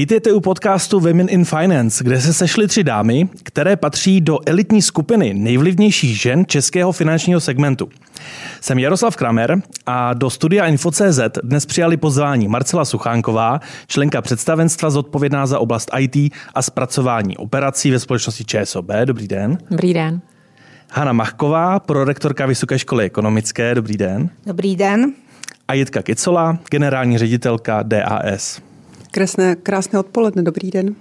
Vítejte u podcastu Women in Finance, kde se sešly tři dámy, které patří do elitní skupiny nejvlivnějších žen českého finančního segmentu. Jsem Jaroslav Kramer a do studia Info.cz dnes přijali pozvání Marcela Suchánková, členka představenstva zodpovědná za oblast IT a zpracování operací ve společnosti ČSOB. Dobrý den. Dobrý den. Hana Machková, prorektorka Vysoké školy ekonomické. Dobrý den. Dobrý den. A Jitka Chizzola, generální ředitelka DAS. Krásné odpoledne, dobrý den.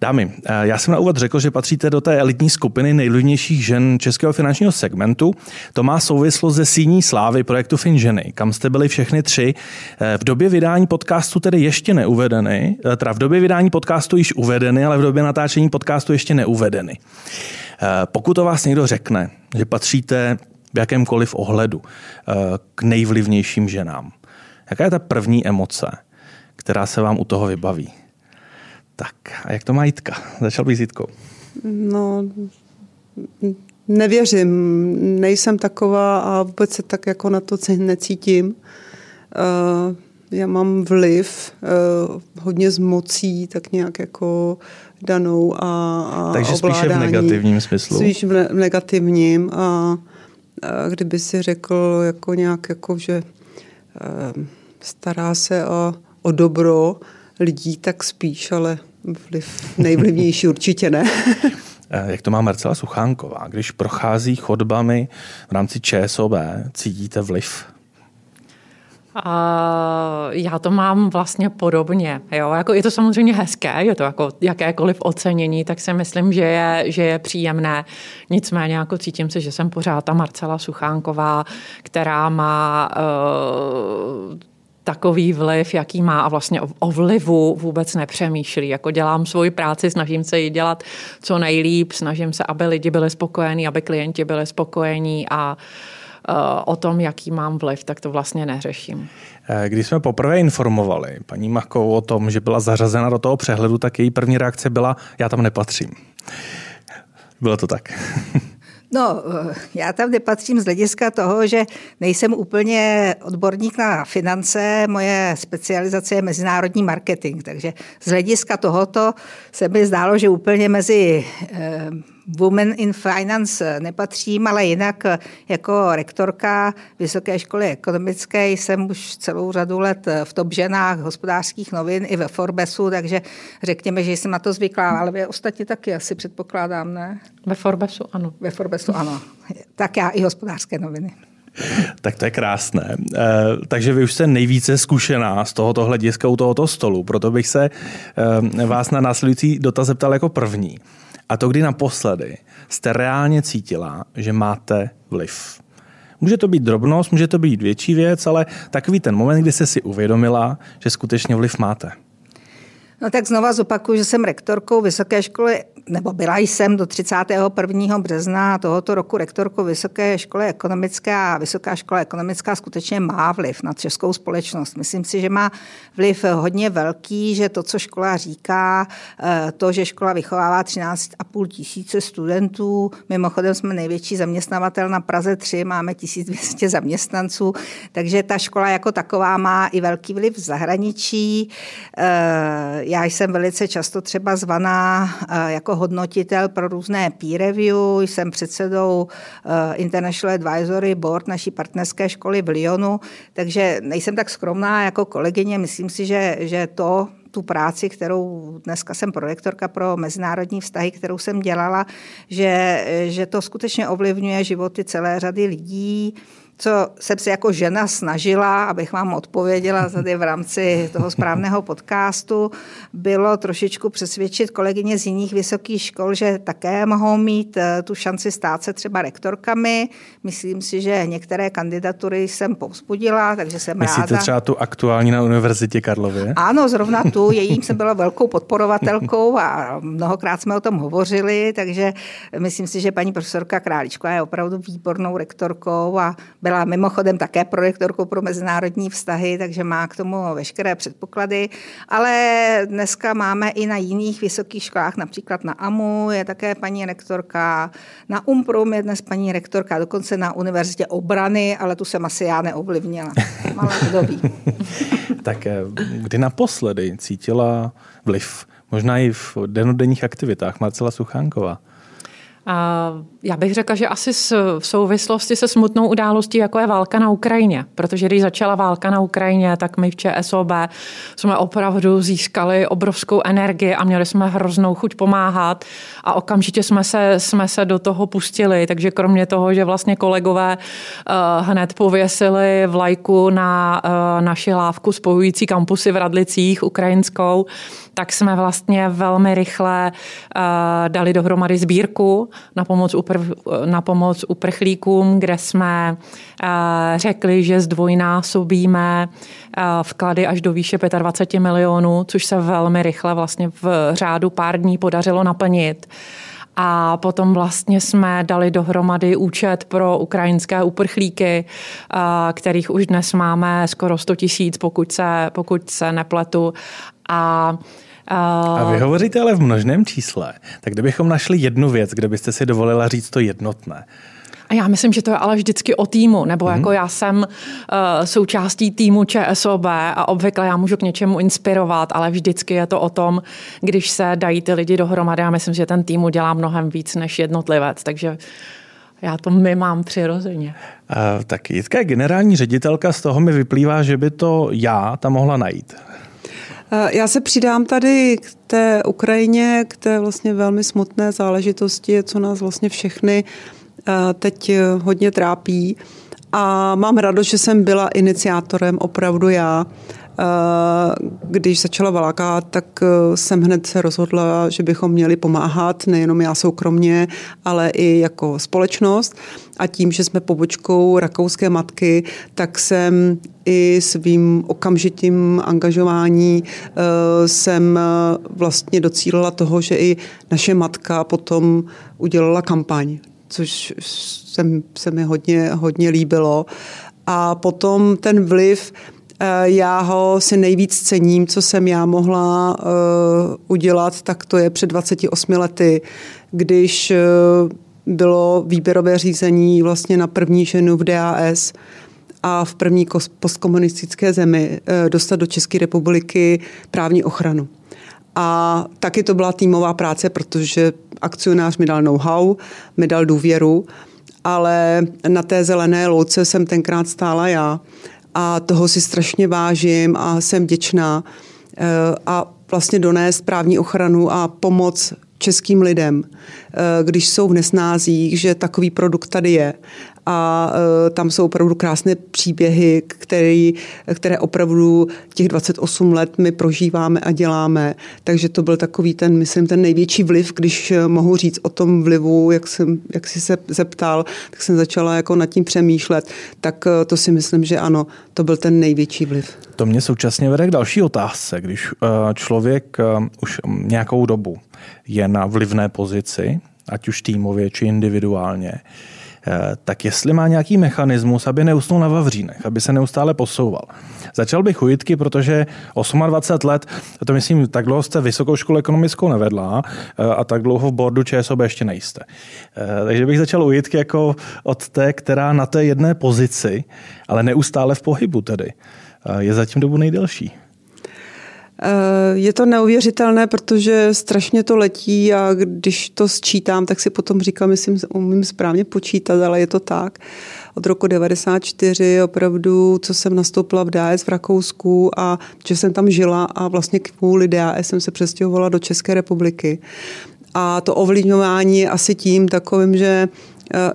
Dámy, já jsem na úvod řekl, že patříte do té elitní skupiny nejvlivnějších žen českého finančního segmentu. To má souvislost se síní slávy projektu FinŽeny, kam jste byli všechny tři. V době vydání podcastu tedy ještě neuvedeny, teda v době vydání podcastu již uvedeny, ale v době natáčení podcastu ještě neuvedeny. Pokud to vás někdo řekne, že patříte v jakémkoliv ohledu k nejvlivnějším ženám, jaká je ta první emoce, která se vám u toho vybaví? Tak, a jak to má Jitka? Začal bych s Jitkou. No, nevěřím. Nejsem taková a vůbec se tak jako na to necítím. Já mám vliv hodně z mocí, tak nějak jako danou a takže ovládání. Takže spíše v negativním smyslu. Spíše v negativním a kdyby si řekl jako nějak jako, že stará se o dobro lidí, tak spíš, ale vliv nejvlivnější určitě ne. Jak to má Marcela Suchánková? Když prochází chodbami v rámci ČSOB, cítíte vliv? Já to mám vlastně podobně. Jo? Jako je to samozřejmě hezké, je to jako jakékoliv ocenění, tak si myslím, že je příjemné. Nicméně jako cítím se, že jsem pořád ta Marcela Suchánková, která má takový vliv, jaký má a vlastně o vlivu vůbec nepřemýšlí. Jako dělám svoji práci, snažím se ji dělat co nejlíp, snažím se, aby lidi byli spokojení, aby klienti byli spokojení a o tom, jaký mám vliv, tak to vlastně neřeším. Když jsme poprvé informovali paní Machkovou o tom, že byla zařazena do toho přehledu, tak její první reakce byla, já tam nepatřím. Bylo to tak. No, já tam nepatřím z hlediska toho, že nejsem úplně odborník na finance, moje specializace je mezinárodní marketing, takže z hlediska tohoto se mi zdálo, že úplně mezi Women in Finance nepatřím, ale jinak jako rektorka Vysoké školy ekonomické jsem už celou řadu let v top ženách Hospodářských novin i ve Forbesu, takže řekněme, že jsem na to zvyklá, ale vy ostatně taky asi předpokládám, ne? Ve Forbesu ano. Ve Forbesu ano. Tak já i Hospodářské noviny. Tak to je krásné. Takže vy už jste nejvíce zkušená z tohoto hlediska u tohoto stolu, proto bych se vás na následující dotaz zeptal jako první. A to, kdy naposledy jste reálně cítila, že máte vliv. Může to být drobnost, může to být větší věc, ale takový ten moment, kdy jste si uvědomila, že skutečně vliv máte. No tak znova zopakuju, že jsem rektorkou Vysoké školy, nebo byla jsem do 31. března tohoto roku rektorkou Vysoké školy ekonomické a Vysoká škola ekonomická skutečně má vliv na českou společnost. Myslím si, že má vliv hodně velký, že to, co škola říká, to, že škola vychovává 13,5 tisíce studentů, mimochodem jsme největší zaměstnavatel na Praze 3, máme 1200 zaměstnanců, takže ta škola jako taková má i velký vliv v zahraničí. Já jsem velice často třeba zvaná jako hodnotitel pro různé peer review, jsem předsedou International Advisory Board naší partnerské školy v Lyonu, takže nejsem tak skromná jako kolegyně, myslím si, že tu práci, kterou dneska jsem prorektorka pro mezinárodní vztahy, kterou jsem dělala, že to skutečně ovlivňuje životy celé řady lidí, co jsem se jako žena snažila, abych vám odpověděla tady v rámci toho správného podcastu, bylo trošičku přesvědčit kolegyně z jiných vysokých škol, že také mohou mít tu šanci stát se třeba rektorkami. Myslím si, že některé kandidatury jsem povzbudila, takže jsem ráda. Myslíte třeba tu aktuální na Univerzitě Karlově? Ano, zrovna tu, jejím jsem byla velkou podporovatelkou a mnohokrát jsme o tom hovořili, takže myslím si, že paní profesorka Králíčková je opravdu výbornou rektorkou a byla mimochodem také prorektorkou pro mezinárodní vztahy, takže má k tomu veškeré předpoklady. Ale dneska máme i na jiných vysokých školách, například na AMU je také paní rektorka, na Umprum je dnes paní rektorka, dokonce na Univerzitě obrany, ale tu jsem asi já neovlivnila. Málo kdo ví. Tak kdy naposledy cítila vliv, možná i v dennodenních aktivitách, Marcela Suchánková? Já bych řekla, že asi v souvislosti se smutnou událostí, jako je válka na Ukrajině. Protože když začala válka na Ukrajině, tak my v ČSOB jsme opravdu získali obrovskou energii a měli jsme hroznou chuť pomáhat a okamžitě jsme se do toho pustili. Takže kromě toho, že vlastně kolegové hned pověsili vlajku na naši lávku spojující kampusy v Radlicích ukrajinskou, tak jsme vlastně velmi rychle dali dohromady sbírku na pomoc uprchlíkům, kde jsme řekli, že zdvojnásobíme vklady až do výše 25 milionů, což se velmi rychle vlastně v řádu pár dní podařilo naplnit. A potom vlastně jsme dali dohromady účet pro ukrajinské uprchlíky, kterých už dnes máme skoro 100 000, pokud se nepletu. A vy hovoříte ale v množném čísle. Tak kdybychom našli jednu věc, kde byste si dovolila říct to jednotné? A já myslím, že to je ale vždycky o týmu, nebo jako já jsem součástí týmu ČSOB a obvykle já můžu k něčemu inspirovat, ale vždycky je to o tom, když se dají ty lidi dohromady. Já myslím, že ten tým udělá mnohem víc než jednotlivec, takže já to mám přirozeně. Tak Jitka je generální ředitelka, z toho mi vyplývá, že by to já tam mohla najít. Já se přidám tady k té Ukrajině, k té vlastně velmi smutné záležitosti, co nás vlastně všechny teď hodně trápí. A mám radost, že jsem byla iniciátorem opravdu já. Když začala válka, tak jsem hned se rozhodla, že bychom měli pomáhat, nejenom já soukromně, ale i jako společnost. A tím, že jsme pobočkou rakouské matky, tak jsem i svým okamžitým angažování jsem vlastně docílila toho, že i naše matka potom udělala kampaň, což se mi hodně líbilo. A potom ten vliv, já ho si nejvíc cením, co jsem já mohla udělat, tak to je před 28 lety, když bylo výběrové řízení vlastně na první ženu v DAS a v první postkomunistické zemi dostat do České republiky právní ochranu. A taky to byla týmová práce, protože akcionář mi dal know-how, mi dal důvěru, ale na té zelené louce jsem tenkrát stála já. A toho si strašně vážím a jsem vděčná. A vlastně donést právní ochranu a pomoc českým lidem, když jsou v nesnázích, že takový produkt tady je. A tam jsou opravdu krásné příběhy, které opravdu těch 28 let my prožíváme a děláme. Takže to byl takový ten, myslím, ten největší vliv, když mohu říct o tom vlivu, jak jsi se zeptal, tak jsem začala jako nad tím přemýšlet. Tak to si myslím, že ano, to byl ten největší vliv. To mě současně vede k další otázce. Když člověk už nějakou dobu je na vlivné pozici, ať už týmově či individuálně, tak jestli má nějaký mechanismus, aby neusnul na vavřínech, aby se neustále posouval. Začal bych u Jitky, protože 28 let, to myslím, tak dlouho jste Vysokou školu ekonomickou nevedla a tak dlouho v boardu ČSOB ještě nejste. Takže bych začal u Jitky jako od té, která na té jedné pozici, ale neustále v pohybu tedy, je zatím dobu nejdelší. Je to neuvěřitelné, protože strašně to letí a když to sčítám, tak si potom říkám, jestli umím správně počítat, ale je to tak. Od roku 1994 opravdu, co jsem nastoupila v DAS v Rakousku a že jsem tam žila a vlastně kvůli DAS jsem se přestěhovala do České republiky. A to ovlivňování je asi tím takovým, že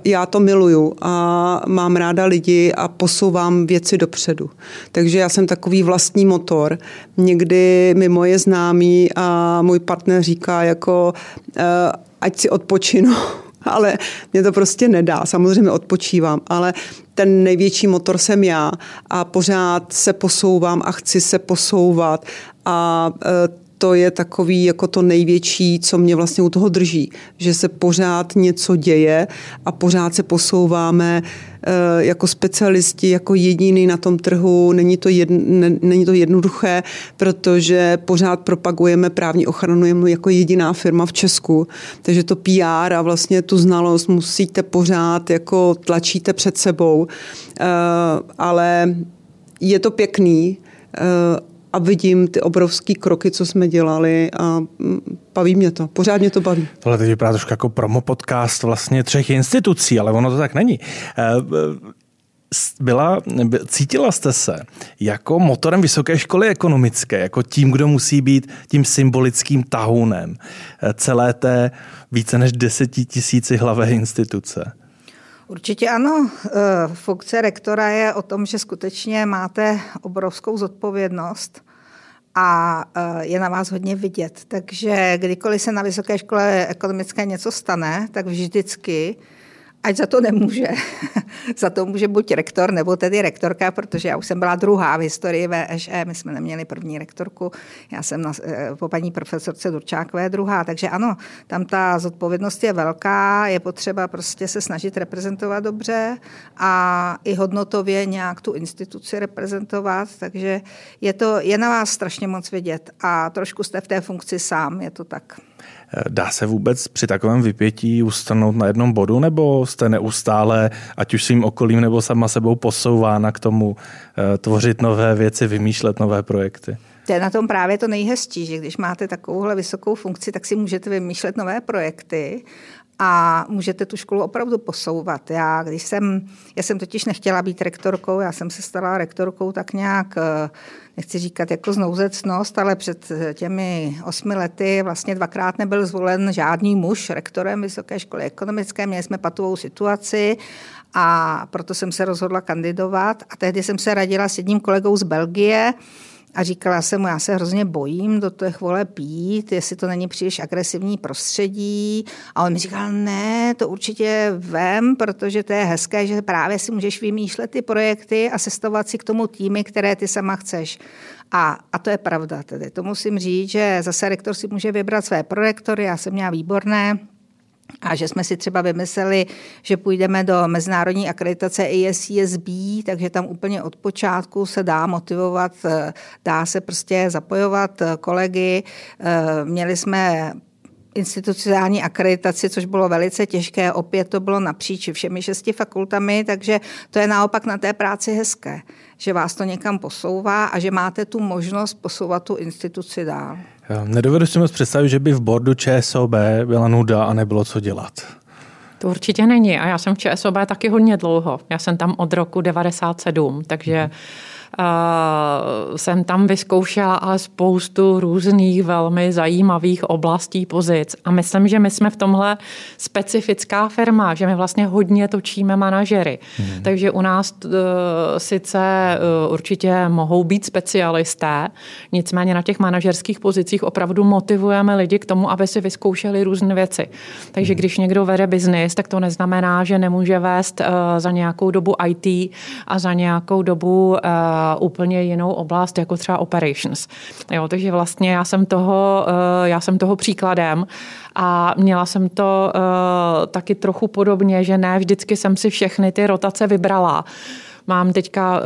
já to miluju a mám ráda lidi a posouvám věci dopředu. Takže já jsem takový vlastní motor. Někdy mi moje známí a můj partner říká jako ať si odpočinu, ale mě to prostě nedá. Samozřejmě odpočívám, ale ten největší motor jsem já a pořád se posouvám a chci se posouvat a to je takový jako to největší, co mě vlastně u toho drží, že se pořád něco děje a pořád se posouváme jako specialisti, jako jediný na tom trhu. Není to jednoduché, protože pořád propagujeme právní ochranu jako jediná firma v Česku. Takže to PR a vlastně tu znalost musíte pořád jako tlačíte před sebou, ale je to pěkný, a vidím ty obrovský kroky, co jsme dělali a baví mě to. Pořád mě to baví. Tohle teď vypadá trošku jako promo podcast vlastně 3 institucí, ale ono to tak není. Cítila jste se jako motorem Vysoké školy ekonomické, jako tím, kdo musí být tím symbolickým tahounem celé té více než 10 000 hlavé instituce? Určitě ano. Funkce rektora je o tom, že skutečně máte obrovskou zodpovědnost a je na vás hodně vidět. Takže kdykoliv se na Vysoké škole ekonomické něco stane, tak vždycky, ať za to nemůže, za to může buď rektor, nebo tedy rektorka, protože já už jsem byla druhá v historii VŠE, my jsme neměli první rektorku, já jsem po paní profesorce Durčákové druhá, takže ano, tam ta zodpovědnost je velká, je potřeba prostě se snažit reprezentovat dobře a i hodnotově nějak tu instituci reprezentovat, takže je na vás strašně moc vidět a trošku jste v té funkci sám, je to tak. Dá se vůbec při takovém vypětí ustrnout na jednom bodu, nebo jste neustále, ať už svým okolím nebo sama sebou posouvána k tomu tvořit nové věci, vymýšlet nové projekty? To je na tom právě to nejhezčí, že když máte takovouhle vysokou funkci, tak si můžete vymýšlet nové projekty a můžete tu školu opravdu posouvat. Já jsem totiž nechtěla být rektorkou, já jsem se stala rektorkou tak nějak, nechci říkat jako znouzecnost, ale před těmi 8 lety vlastně 2krát nebyl zvolen žádný muž rektorem Vysoké školy ekonomické, měli jsme patovou situaci a proto jsem se rozhodla kandidovat a tehdy jsem se radila s jedním kolegou z Belgie, a říkala jsem mu, já se hrozně bojím do těch voleb jít, jestli to není příliš agresivní prostředí. A on mi říkal, ne, to určitě vem, protože to je hezké, že právě si můžeš vymýšlet ty projekty a sestavovat si k tomu týmy, které ty sama chceš. A to je pravda tedy. To musím říct, že zase rektor si může vybrat své prorektory, já jsem měla výborné. A že jsme si třeba vymysleli, že půjdeme do mezinárodní akreditace AACSB, takže tam úplně od počátku se dá motivovat, dá se prostě zapojovat kolegy. Měli jsme institucionální akreditaci, což bylo velice těžké, opět to bylo napříč všemi 6 fakultami, takže to je naopak na té práci hezké, že vás to někam posouvá a že máte tu možnost posouvat tu instituci dál. Nedovedu si moc představit, že by v bordu ČSOB byla nuda a nebylo co dělat. To určitě není a já jsem v ČSOB taky hodně dlouho. Já jsem tam od roku 1997, takže jsem tam vyzkoušela ale spoustu různých velmi zajímavých oblastí pozic a myslím, že my jsme v tomhle specifická firma, že my vlastně hodně točíme manažery. Takže u nás sice určitě mohou být specialisté, nicméně na těch manažerských pozicích opravdu motivujeme lidi k tomu, aby si vyzkoušeli různé věci. Takže když někdo vede biznis, tak to neznamená, že nemůže vést za nějakou dobu IT a za nějakou dobu úplně jinou oblast, jako třeba operations. Jo, takže vlastně já jsem toho příkladem a měla jsem to taky trochu podobně, že ne vždycky jsem si všechny ty rotace vybrala. Mám teďka,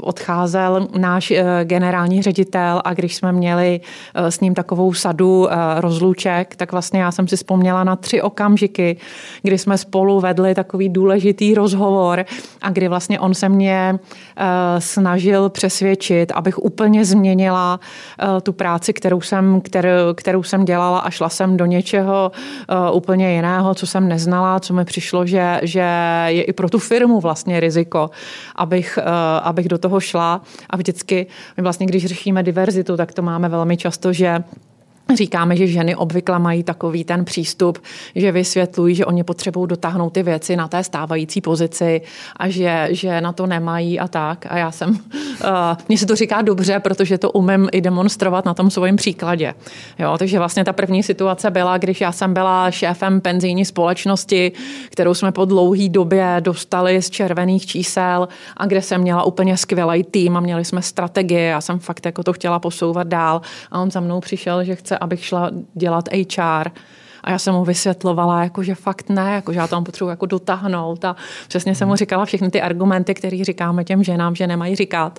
odcházel náš generální ředitel a když jsme měli s ním takovou sadu rozluček, tak vlastně já jsem si vzpomněla na 3 okamžiky, kdy jsme spolu vedli takový důležitý rozhovor a kdy vlastně on se mě snažil přesvědčit, abych úplně změnila tu práci, kterou jsem dělala a šla jsem do něčeho úplně jiného, co jsem neznala, co mi přišlo, že je i pro tu firmu vlastně riziko, abych do toho šla a vždycky, my vlastně když řešíme diverzitu, tak to máme velmi často, že říkáme, že ženy obvykle mají takový ten přístup, že vysvětlují, že oni potřebují dotáhnout ty věci na té stávající pozici a že na to nemají a tak. A já jsem, mně se to říká dobře, protože to umím i demonstrovat na tom svém příkladě. Jo, takže vlastně ta první situace byla, když já jsem byla šéfem penzijní společnosti, kterou jsme po dlouhý době dostali z červených čísel a kde jsem měla úplně skvělý tým a měli jsme strategii. Já jsem fakt jako to chtěla posouvat dál a on za mnou přišel, že chce, abych šla dělat HR. A já jsem mu vysvětlovala, že fakt ne, že já tam potřebuji jako dotáhnout. A přesně jsem mu říkala všechny ty argumenty, které říkáme těm ženám, že nemají říkat.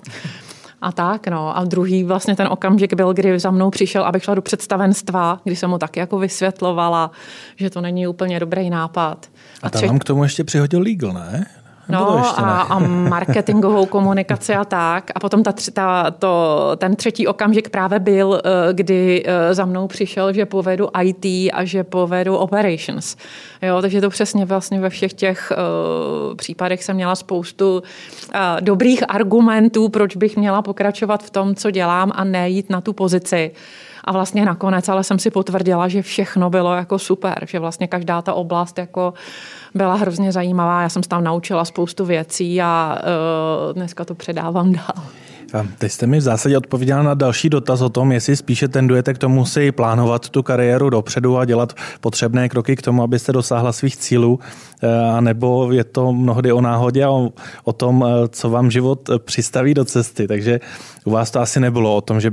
A tak, no. A druhý vlastně ten okamžik byl, kdy za mnou přišel, abych šla do představenstva, kdy jsem mu taky jako vysvětlovala, že to není úplně dobrý nápad. A tam k tomu ještě přihodil legal, ne? No a marketingovou komunikaci a tak. A potom ten třetí okamžik právě byl, kdy za mnou přišel, že povedu IT a že povedu operations. Jo, takže to přesně vlastně ve všech těch případech jsem měla spoustu dobrých argumentů, proč bych měla pokračovat v tom, co dělám a nejít na tu pozici. A vlastně nakonec, ale jsem si potvrdila, že všechno bylo jako super, že vlastně každá ta oblast jako byla hrozně zajímavá. Já jsem se tam naučila spoustu věcí a dneska to předávám dál. A teď jste mi v zásadě odpověděla na další dotaz o tom, jestli spíše tendujete k tomu si plánovat tu kariéru dopředu a dělat potřebné kroky k tomu, abyste dosáhla svých cílů, nebo je to mnohdy o náhodě a o tom, co vám život přistaví do cesty. Takže u vás to asi nebylo o tom, že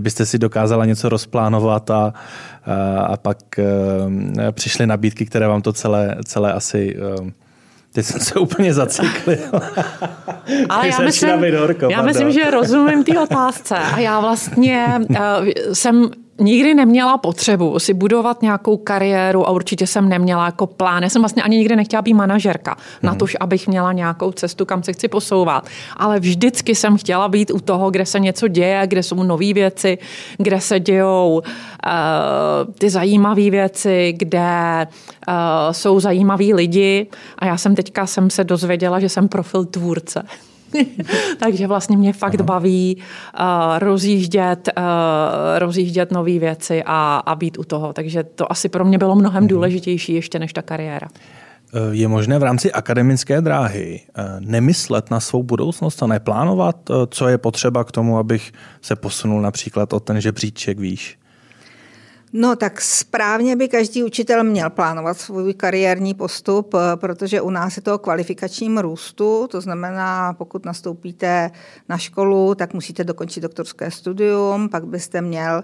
byste si dokázala něco rozplánovat a pak přišly nabídky, které vám to celé asi... Teď jsem se úplně zaciklil. Ale já myslím, že rozumím té otázce. A já vlastně jsem nikdy neměla potřebu si budovat nějakou kariéru a určitě jsem neměla jako plán. Já jsem vlastně ani nikdy nechtěla být manažerka, natož abych měla nějakou cestu, kam se chci posouvat. Ale vždycky jsem chtěla být u toho, kde se něco děje, kde jsou nové věci, kde se dějou ty zajímavé věci, kde jsou zajímaví lidi. A já jsem teďka se dozvěděla, že jsem profil tvůrce. Takže vlastně mě fakt baví rozjíždět nové věci a být u toho. Takže to asi pro mě bylo mnohem důležitější ještě než ta kariéra. Je možné v rámci akademické dráhy nemyslet na svou budoucnost a neplánovat, co je potřeba k tomu, abych se posunul například o ten žebříček výš? No tak správně by každý učitel měl plánovat svůj kariérní postup, protože u nás je to o kvalifikačním růstu, to znamená, pokud nastoupíte na školu, tak musíte dokončit doktorské studium, pak byste měl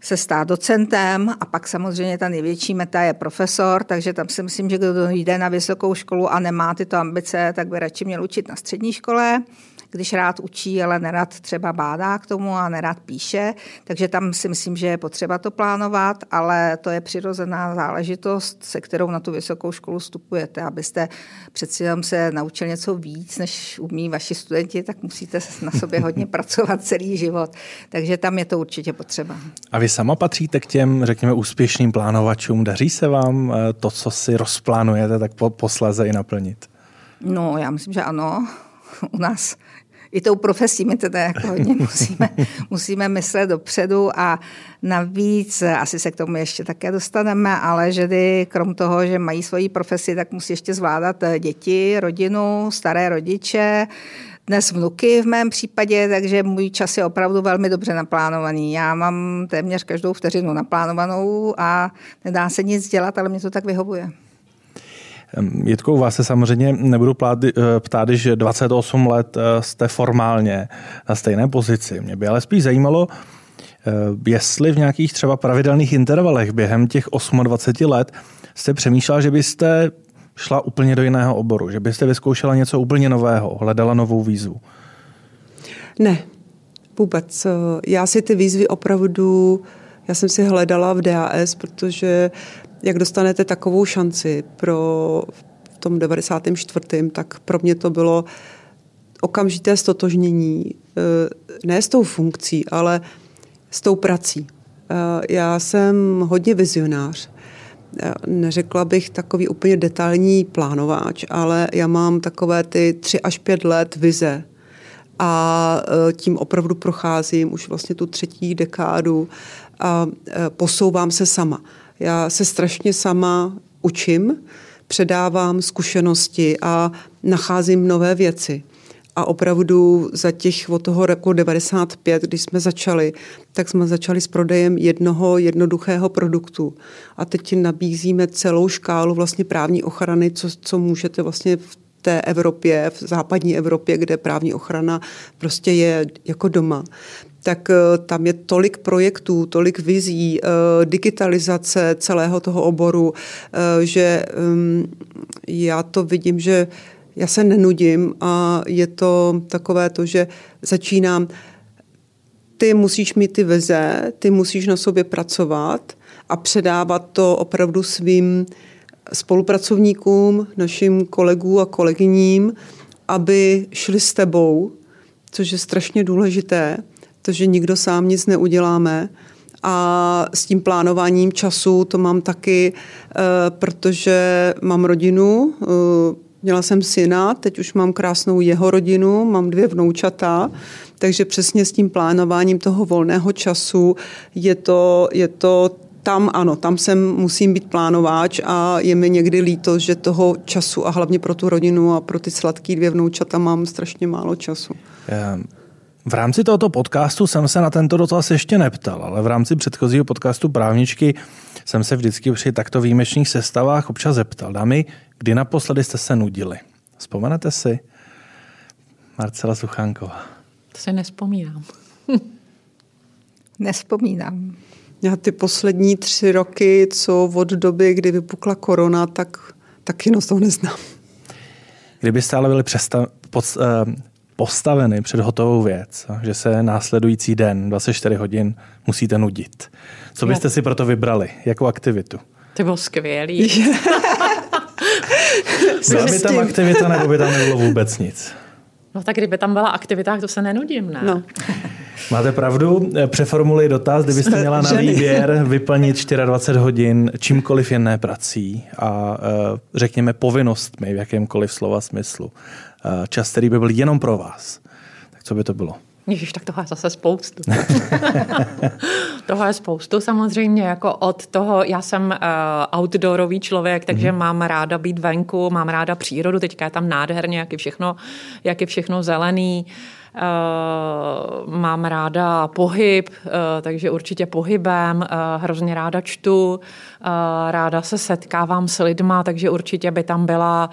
se stát docentem a pak samozřejmě ta největší meta je profesor, takže tam si myslím, že kdo jde na vysokou školu a nemá tyto ambice, tak by radši měl učit na střední škole. Když rád učí, ale nerad třeba bádá k tomu a nerad píše, takže tam si myslím, že je potřeba to plánovat, ale to je přirozená záležitost, se kterou na tu vysokou školu vstupujete. Abyste přeci jenom se naučil něco víc, než umí vaši studenti, tak musíte na sobě hodně pracovat celý život. Takže tam je to určitě potřeba. A vy sama patříte k těm, řekněme, úspěšným plánovačům? Daří se vám to, co si rozplánujete, tak posléze i naplnit? No, já myslím, že ano. U nás i tou profesí my teda jako hodně musíme myslet dopředu a navíc, asi se k tomu ještě také dostaneme, ale ženy krom toho, že mají svoji profesi, tak musí ještě zvládat děti, rodinu, staré rodiče, dnes vnuky v mém případě, takže můj čas je opravdu velmi dobře naplánovaný. Já mám téměř každou vteřinu naplánovanou a nedá se nic dělat, ale mě to tak vyhovuje. Jitko, vás se samozřejmě nebudu ptát, když 28 let jste formálně na stejné pozici. Mě by ale spíš zajímalo, jestli v nějakých třeba pravidelných intervalech během těch 28 let jste přemýšlela, že byste šla úplně do jiného oboru, že byste vyzkoušela něco úplně nového, hledala novou výzvu. Ne, vůbec. Já si ty výzvy opravdu, já jsem si hledala v DAS, protože jak dostanete takovou šanci v tom 94., tak pro mě to bylo okamžité stotožnění, ne s tou funkcí, ale s tou prací. Já jsem hodně vizionář. Neřekla bych takový úplně detailní plánováč, ale já mám takové ty 3 až 5 let vize. A tím opravdu procházím už vlastně tu 3. dekádu a posouvám se sama. Já se strašně sama učím, předávám zkušenosti a nacházím nové věci. A opravdu za těch od toho roku 95, když jsme začali, tak jsme začali s prodejem jednoho jednoduchého produktu. A teď nabízíme celou škálu vlastně právní ochrany, co můžete vlastně v té Evropě, v západní Evropě, kde právní ochrana prostě je jako doma. Tak tam je tolik projektů, tolik vizí, digitalizace celého toho oboru, že já to vidím, že já se nenudím a je to takové to, že začínám, ty musíš mít ty vize, ty musíš na sobě pracovat a předávat to opravdu svým spolupracovníkům, našim kolegům a kolegyním, aby šli s tebou, což je strašně důležité, protože nikdo sám nic neuděláme. A s tím plánováním času to mám taky, protože mám rodinu, měla jsem syna, teď už mám krásnou jeho rodinu, mám 2 vnoučata, takže přesně s tím plánováním toho volného času je to tam ano, tam jsem musím být plánováč a je mi někdy líto, že toho času a hlavně pro tu rodinu a pro ty sladký 2 vnoučata mám strašně málo času. V rámci tohoto podcastu jsem se na tento dotaz ještě neptal, ale v rámci předchozího podcastu Právničky jsem se vždycky při takto výjimečných sestavách občas zeptal. Dámy, kdy naposledy jste se nudili? Vzpomenete si? Marcela Suchánková. To se nespomínám. Nespomínám. Já ty poslední 3 roky, co od doby, kdy vypukla korona, tak taky no to neznám. Kdybyste ale byli postaveny před hotovou věc, že se následující den, 24 hodin, musíte nudit. Co byste si proto vybrali? Jakou aktivitu? To bylo skvělý. Byla by tam aktivita, nebo by tam nebylo vůbec nic? No tak kdyby tam byla aktivita, to se nenudím, ne? No. Máte pravdu, přeformuluji dotaz, kdybyste měla na výběr vyplnit 24 hodin čímkoliv jen ne prací a řekněme povinnostmi v jakémkoliv slova smyslu. Čas, který by byl jenom pro vás. Tak co by to bylo? Ježiš, tak toho je zase spoustu. Toho je spoustu samozřejmě, jako od toho, já jsem outdoorový člověk, takže mám ráda být venku, mám ráda přírodu, teďka je tam nádherně, jak je všechno zelený. Mám ráda pohyb, takže určitě pohybem, hrozně ráda čtu, ráda se setkávám s lidma, takže určitě by tam byla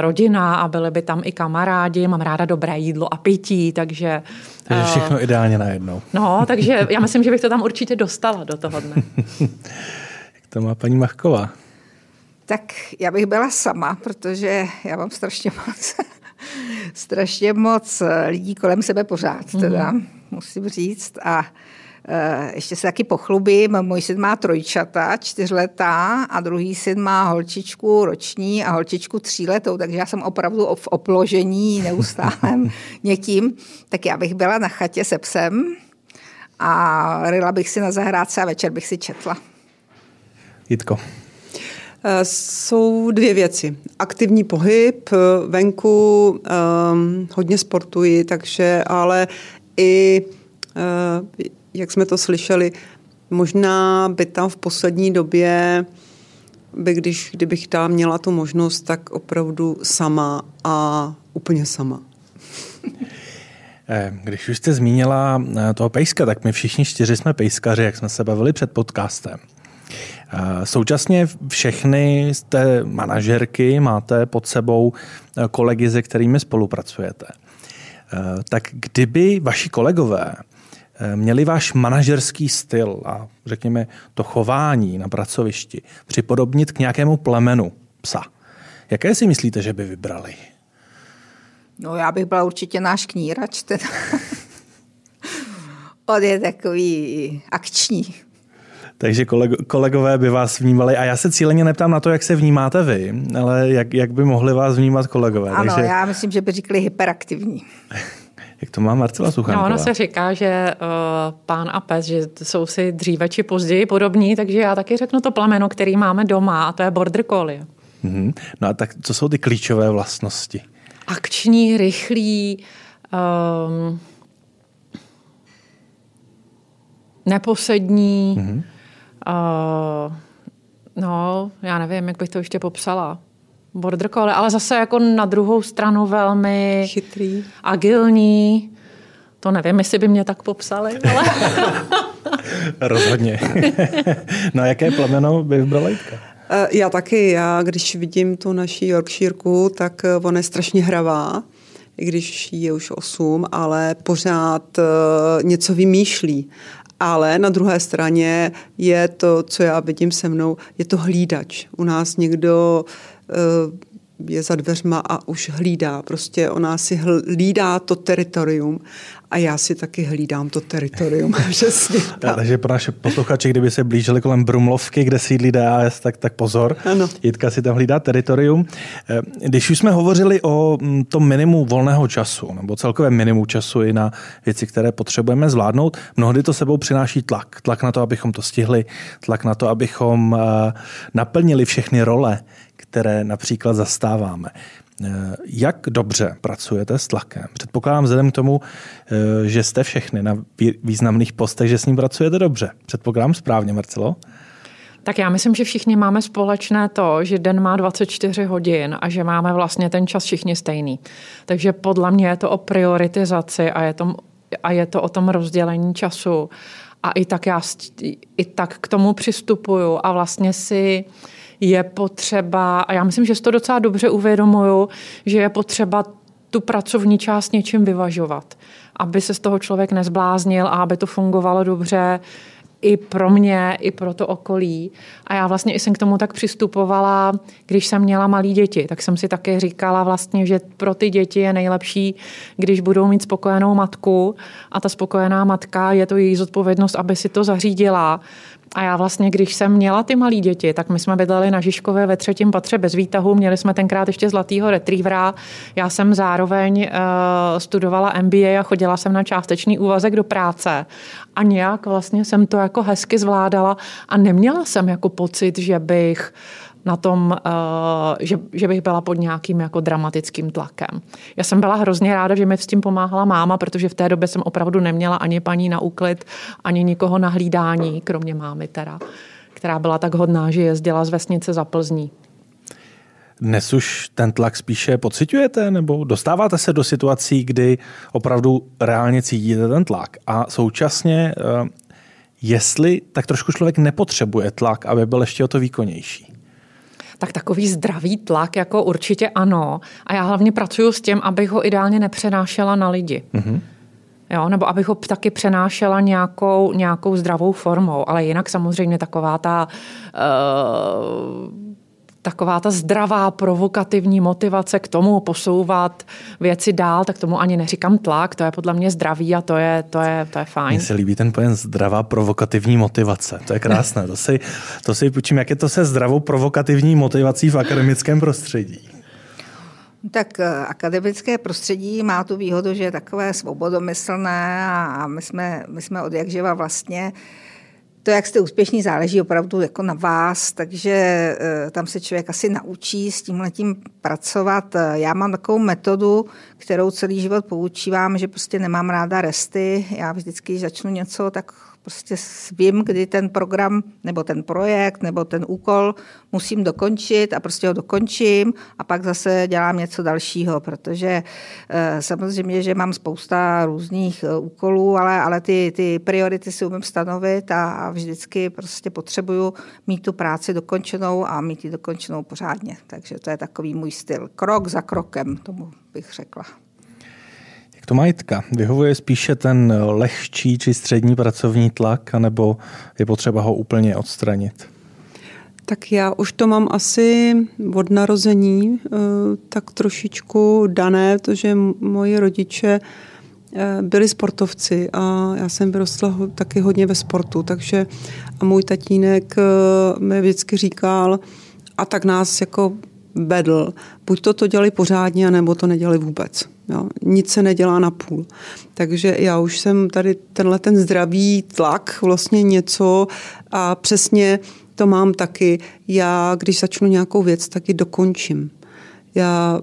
rodina a byli by tam i kamarádi, mám ráda dobré jídlo a pití, takže... Takže všechno ideálně najednou. No, takže já myslím, že bych to tam určitě dostala do toho dne. Jak to má paní Machková? Tak já bych byla sama, protože já mám strašně moc lidí kolem sebe pořád, teda, musím říct. A ještě se taky pochlubím, můj syn má 3 4letá a druhý syn má holčičku roční a holčičku 3letou, takže já jsem opravdu v opložení neustálem někým. Tak já bych byla na chatě se psem a ryla bych si na zahrádce a večer bych si četla. Jitko. Jsou 2 věci. Aktivní pohyb, venku, hodně sportuji, takže, ale i, jak jsme to slyšeli, možná by tam v poslední době, kdybych tam měla tu možnost, tak opravdu sama a úplně sama. Když už jste zmínila toho pejska, tak my všichni 4 jsme pejskaři, jak jsme se bavili před podcastem. Současně všechny jste manažerky, máte pod sebou kolegy, se kterými spolupracujete. Tak kdyby vaši kolegové měli váš manažerský styl a řekněme to chování na pracovišti připodobnit k nějakému plemenu psa, jaké si myslíte, že by vybrali? No já bych byla určitě náš knírač. Teda. On je takový akční. Takže kolegové by vás vnímali. A já se cíleně neptám na to, jak se vnímáte vy, ale jak by mohli vás vnímat kolegové. Ano, takže... já myslím, že by říkali hyperaktivní. Jak to má Marcela Suchánková? No, ona se říká, že pán a pes, že jsou si dříve či později podobní, takže já taky řeknu to plemeno, který máme doma, a to je border collie. Mm-hmm. No a tak co jsou ty klíčové vlastnosti? Akční, rychlý... neposední... Mm-hmm. No, já nevím, jak bych to ještě popsala. Border collie, ale zase jako na druhou stranu velmi chytrý, agilní. To nevím, jestli by mě tak popsali. Ale... Rozhodně. No a jaké plemeno by vybrala Jitka? Já taky. Já, když vidím tu naši Yorkshirku, tak ona je strašně hravá, i když je už 8, ale pořád něco vymýšlí. Ale na druhé straně je to, co já vidím se mnou, je to hlídač. U nás někdo je za dveřma a už hlídá. Prostě ona si hlídá to teritorium a já si taky hlídám to teritorium. Přesně. Takže pro naše posluchače, kdyby se blížili kolem Brumlovky, kde sídlí DAS, tak pozor. Ano. Jitka si tam hlídá teritorium. Když už jsme hovořili o tom minimu volného času, nebo celkovém minimu času i na věci, které potřebujeme zvládnout, mnohdy to sebou přináší tlak. Tlak na to, abychom to stihli, tlak na to, abychom naplnili všechny role, které například zastáváme. Jak dobře pracujete s tlakem? Předpokládám vzhledem k tomu, že jste všechny na významných postech, že s ním pracujete dobře. Předpokládám správně, Marcelo? Tak já myslím, že všichni máme společné to, že den má 24 hodin a že máme vlastně ten čas všichni stejný. Takže podle mě je to o prioritizaci a je to o tom rozdělení času. A i tak já i tak k tomu přistupuju a vlastně si je potřeba, a já myslím, že si to docela dobře uvědomuju, že je potřeba tu pracovní část něčím vyvažovat, aby se z toho člověk nezbláznil a aby to fungovalo dobře i pro mě, i pro to okolí. A já vlastně jsem k tomu tak přistupovala, když jsem měla malé děti, tak jsem si také říkala vlastně, že pro ty děti je nejlepší, když budou mít spokojenou matku a ta spokojená matka, je to její zodpovědnost, aby si to zařídila. A já vlastně, když jsem měla ty malé děti, tak my jsme bydleli na Žižkově ve 3. patře bez výtahu, měli jsme tenkrát ještě zlatýho retrievera. Já jsem zároveň studovala MBA a chodila jsem na částečný úvazek do práce. A nějak vlastně jsem to jako hezky zvládala a neměla jsem jako pocit, že bych na tom, že bych byla pod nějakým jako dramatickým tlakem. Já jsem byla hrozně ráda, že mi s tím pomáhala máma, protože v té době jsem opravdu neměla ani paní na úklid, ani nikoho na hlídání, kromě mámy teda, která byla tak hodná, že jezdila z vesnice za Plzní. Dnes už ten tlak spíše pociťujete nebo dostáváte se do situací, kdy opravdu reálně cítíte ten tlak a současně, jestli tak trošku člověk nepotřebuje tlak, aby byl ještě o to výkonnější? Tak takový zdravý tlak, jako určitě ano. A já hlavně pracuju s tím, abych ho ideálně nepřenášela na lidi. Mm-hmm. Jo, nebo abych ho taky přenášela nějakou zdravou formou. Ale jinak samozřejmě taková ta zdravá, provokativní motivace k tomu posouvat věci dál, tak tomu ani neříkám tlak, to je podle mě zdravý a to je fajn. Mně se líbí ten pojem zdravá, provokativní motivace, to je krásné, to si půjčím, jak je to se zdravou, provokativní motivací v akademickém prostředí. Tak akademické prostředí má tu výhodu, že je takové svobodomyslné a my jsme od jakživa vlastně to, jak jste úspěšní, záleží opravdu jako na vás, takže tam se člověk asi naučí s tímhletím pracovat. Já mám takovou metodu, kterou celý život poučívám, že prostě nemám ráda resty. Já vždycky, když začnu něco, tak prostě vím, kdy ten program nebo ten projekt nebo ten úkol musím dokončit a prostě ho dokončím a pak zase dělám něco dalšího, protože samozřejmě, že mám spousta různých úkolů, ale ty priority si umím stanovit a vždycky prostě potřebuju mít tu práci dokončenou a mít ji dokončenou pořádně. Takže to je takový můj styl. Krok za krokem, tomu bych řekla. To má Jitka. Vyhovuje spíše ten lehčí či střední pracovní tlak, anebo je potřeba ho úplně odstranit? Tak já už to mám asi od narození tak trošičku dané, protože moji rodiče byli sportovci a já jsem vyrostla taky hodně ve sportu, takže a můj tatínek mi vždycky říkal a tak nás jako vedl. Buď to dělali pořádně, nebo to nedělali vůbec. Jo, nic se nedělá na půl. Takže já už jsem tady ten zdravý tlak vlastně něco a přesně to mám taky. Já, když začnu nějakou věc, tak ji dokončím. Já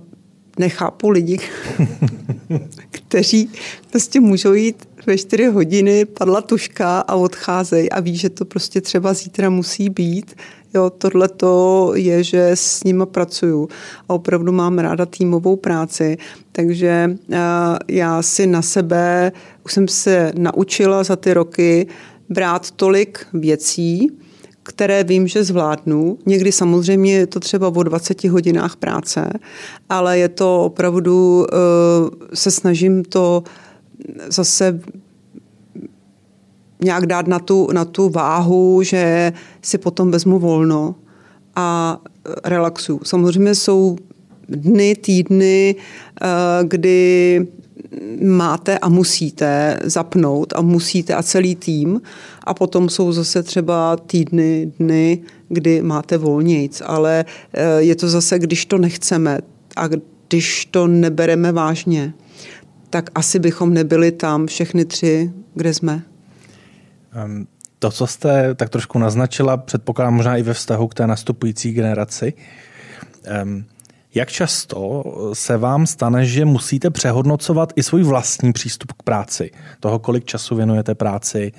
nechápu lidi, kteří prostě můžou jít ve 4 hodiny, padla tuška a odcházejí a ví, že to prostě třeba zítra musí být. Jo, tohleto je, že s nima pracuju a opravdu mám ráda týmovou práci, takže já si na sebe, už jsem se naučila za ty roky brát tolik věcí, které vím, že zvládnu. Někdy samozřejmě je to třeba o 20 hodinách práce, ale je to opravdu, se snažím to zase nějak dát na tu váhu, že si potom vezmu volno a relaxuju. Samozřejmě jsou dny, týdny, kdy máte a musíte zapnout a musíte a celý tým a potom jsou zase třeba týdny, dny, kdy máte volnějc, ale je to zase, když to nechceme a když to nebereme vážně, tak asi bychom nebyli tam všechny tři, kde jsme. To, co jste tak trošku naznačila, předpokládám možná i ve vztahu k té nastupující generaci. Jak často se vám stane, že musíte přehodnocovat i svůj vlastní přístup k práci? Toho, kolik času věnujete práci,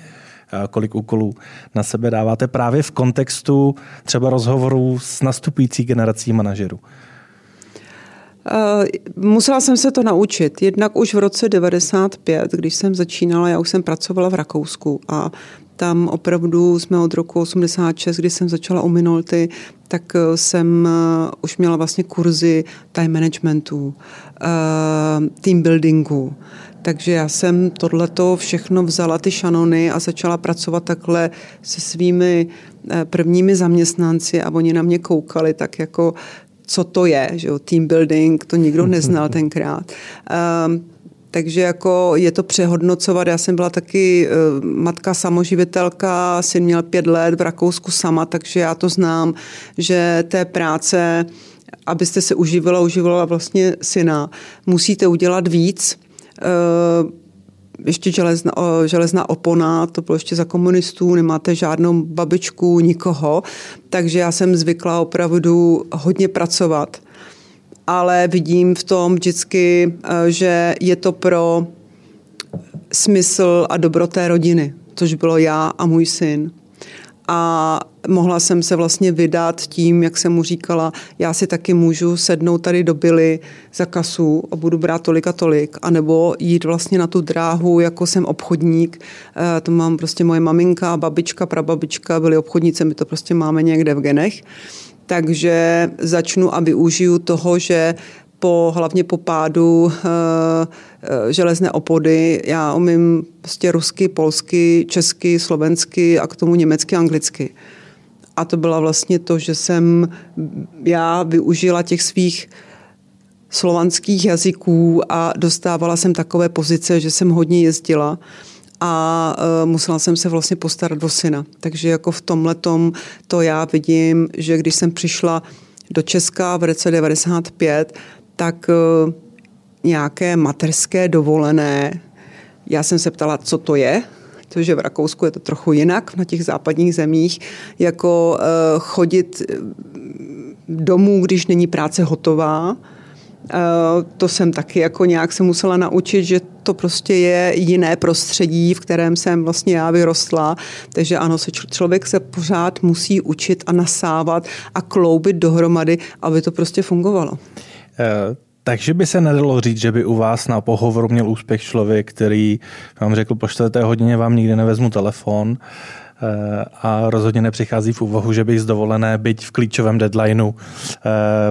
kolik úkolů na sebe dáváte právě v kontextu třeba rozhovorů s nastupující generací manažerů? Musela jsem se to naučit. Jednak už v roce 1995, když jsem začínala, já už jsem pracovala v Rakousku a tam opravdu jsme od roku 86, kdy jsem začala u Minolty, tak jsem už měla vlastně kurzy time managementu, team buildingu. Takže já jsem tohleto všechno vzala, ty šanony, a začala pracovat takhle se svými prvními zaměstnanci a oni na mě koukali tak jako, co to je, že jo, team building, to nikdo neznal tenkrát. Takže jako je to přehodnocovat. Já jsem byla taky matka samoživitelka, syn měl 5 let v Rakousku sama, takže já to znám, že té práce, abyste se uživala vlastně syna, musíte udělat víc. Ještě železná opona, to bylo ještě za komunistů, nemáte žádnou babičku, nikoho, takže já jsem zvykla opravdu hodně pracovat. Ale vidím v tom vždycky, že je to pro smysl a dobro té rodiny, což bylo já a můj syn. A mohla jsem se vlastně vydat tím, jak jsem mu říkala, já si taky můžu sednout tady do Bily za kasu a budu brát tolik a tolik, anebo jít vlastně na tu dráhu, jako jsem obchodník. To mám prostě moje maminka, babička, prababička, byly obchodnice, my to prostě máme někde v genech. Takže začnu a využiju toho, že hlavně po pádu železné opony, já umím prostě rusky, polsky, česky, slovensky a k tomu německy, anglicky. A to byla vlastně to, že jsem já využila těch svých slovanských jazyků a dostávala jsem takové pozice, že jsem hodně jezdila a musela jsem se vlastně postarat o syna. Takže jako v tomhletom to já vidím, že když jsem přišla do Česka v roce 1995, tak nějaké mateřské dovolené. Já jsem se ptala, co to je, protože v Rakousku je to trochu jinak, na těch západních zemích, jako chodit domů, když není práce hotová. To jsem taky jako nějak se musela naučit, že to prostě je jiné prostředí, v kterém jsem vlastně já vyrostla. Takže ano, člověk se pořád musí učit a nasávat a kloubit dohromady, aby to prostě fungovalo. Takže by se nedalo říct, že by u vás na pohovoru měl úspěch člověk, který vám řekl, po 4. hodině vám nikdy nevezmu telefon a rozhodně nepřichází v úvahu, že bych z dovolené, byť v klíčovém deadlineu,